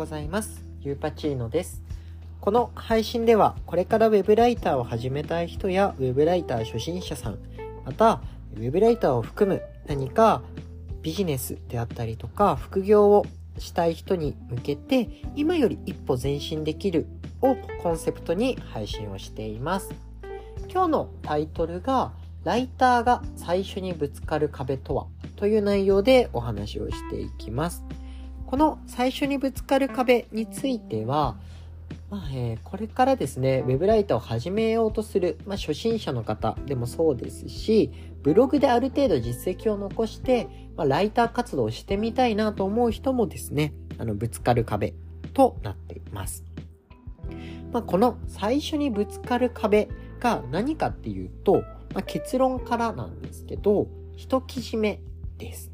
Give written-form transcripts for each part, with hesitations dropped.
ございます。ユーパチーノです。この配信ではこれからウェブライターを始めたい人やウェブライター初心者さん、またウェブライターを含む何かビジネスであったりとか副業をしたい人に向けて、今より一歩前進できるをコンセプトに配信をしています。今日のタイトルがライターが最初にぶつかる壁とはという内容でお話をしていきます。この最初にぶつかる壁については、これからですね、ウェブライターを始めようとする、初心者の方でもそうですし、ブログである程度実績を残して、ライター活動をしてみたいなと思う人もですね、ぶつかる壁となっています。この最初にぶつかる壁が何かっていうと、結論からなんですけど、一記事目です。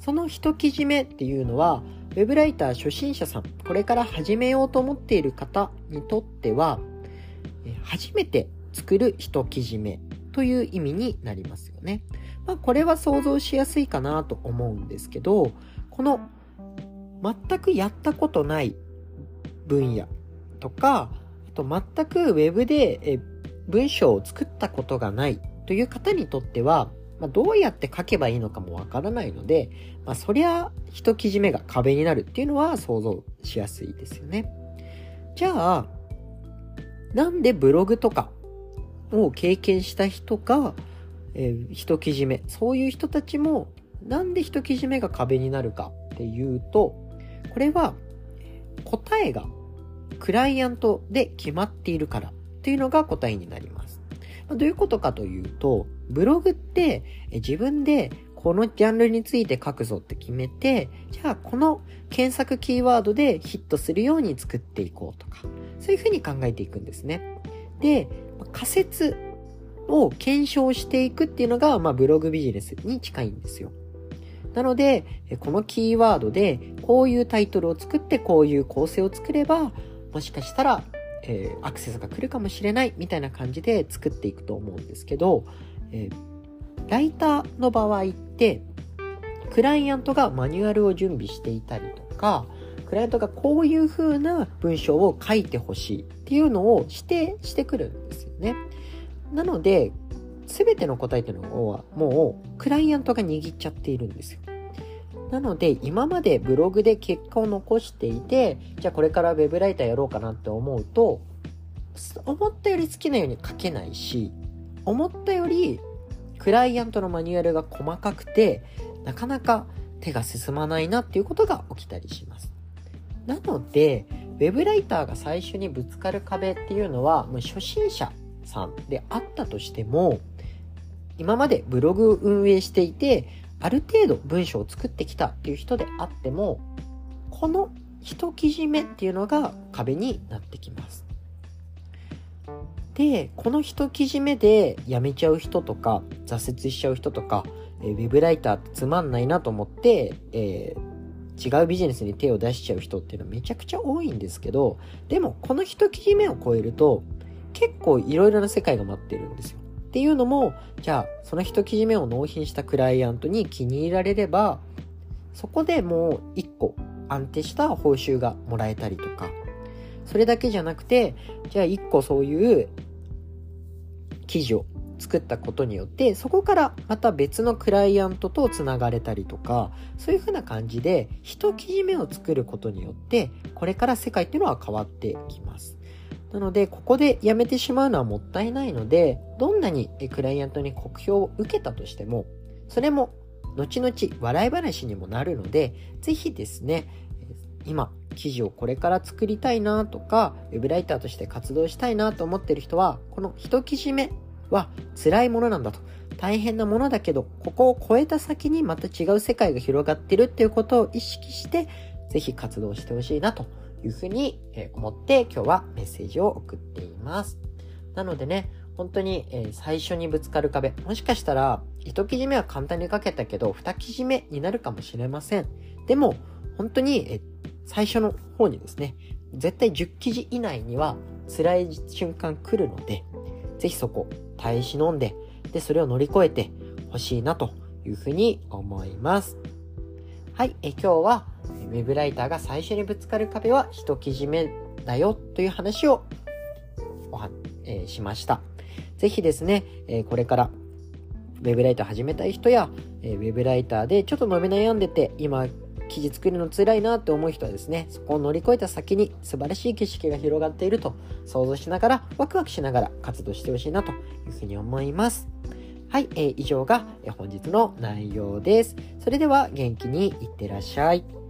その一記事目っていうのは、ウェブライター初心者さん、これから始めようと思っている方にとっては、初めて作る一記事目という意味になりますよね。これは想像しやすいかなと思うんですけど、この全くやったことない分野とか、あと全くウェブで文章を作ったことがないという方にとっては、どうやって書けばいいのかもわからないので、そりゃ一記事目が壁になるっていうのは想像しやすいですよね。じゃあ、なんでブログとかを経験した人が、一記事目、そういう人たちもなんで一記事目が壁になるかっていうと、これは答えがクライアントで決まっているからっていうのが答えになります。どういうことかというと、ブログって自分でこのジャンルについて書くぞって決めて、じゃあこの検索キーワードでヒットするように作っていこうとか、そういうふうに考えていくんですね。で、仮説を検証していくっていうのが、ブログビジネスに近いんですよ。なので、このキーワードでこういうタイトルを作ってこういう構成を作れば、もしかしたらアクセスが来るかもしれないみたいな感じで作っていくと思うんですけど、ライターの場合ってクライアントがマニュアルを準備していたりとか、クライアントがこういう風な文章を書いてほしいっていうのを指定してくるんですよね。なので全ての答えというのはもうクライアントが握っちゃっているんですよ。なので今までブログで結果を残していて、じゃあこれからウェブライターやろうかなって思うと、思ったより好きなように書けないし、思ったよりクライアントのマニュアルが細かくてなかなか手が進まないなっていうことが起きたりします。なのでウェブライターが最初にぶつかる壁っていうのは、もう初心者さんであったとしても、今までブログを運営していてある程度文章を作ってきたっていう人であっても、この一記事目っていうのが壁になってきます。で、この一記事目でやめちゃう人とか挫折しちゃう人とか、ウェブライターってつまんないなと思って、違うビジネスに手を出しちゃう人っていうのはめちゃくちゃ多いんですけど、でもこの一記事目を超えると結構いろいろな世界が待ってるんですよ。っていうのも、じゃあその一記事目を納品したクライアントに気に入られれば、そこでもう一個安定した報酬がもらえたりとか、それだけじゃなくて、じゃあ一個そういう記事を作ったことによって、そこからまた別のクライアントとつながれたりとか、そういう風な感じで一記事目を作ることによって、これから世界っていうのは変わってきます。なのでここでやめてしまうのはもったいないので、どんなにクライアントに酷評を受けたとしても、それも後々笑い話にもなるので、ぜひですね、今記事をこれから作りたいなとか、ウェブライターとして活動したいなと思っている人は、この一記事目は辛いものなんだと、大変なものだけど、ここを超えた先にまた違う世界が広がってるっていうことを意識して、ぜひ活動してほしいなというふうに思って、今日はメッセージを送っています。なのでね、本当に最初にぶつかる壁、もしかしたら一記事目は簡単に書けたけど二記事目になるかもしれません。でも本当に最初の方にですね、絶対10記事以内には辛い瞬間来るので、ぜひそこ耐え忍んで、でそれを乗り越えてほしいなというふうに思います。はい、今日はウウェブライターが最初にぶつかる壁は1記事目だよという話をしました。ぜひですね、これからウェブライター始めたい人や、ウェブライターでちょっと伸び悩んでて今記事作るの辛いなって思う人はですね、そこを乗り越えた先に素晴らしい景色が広がっていると想像しながら、ワクワクしながら活動してほしいなというふうに思います。はい、以上が本日の内容です。それでは元気にいってらっしゃい。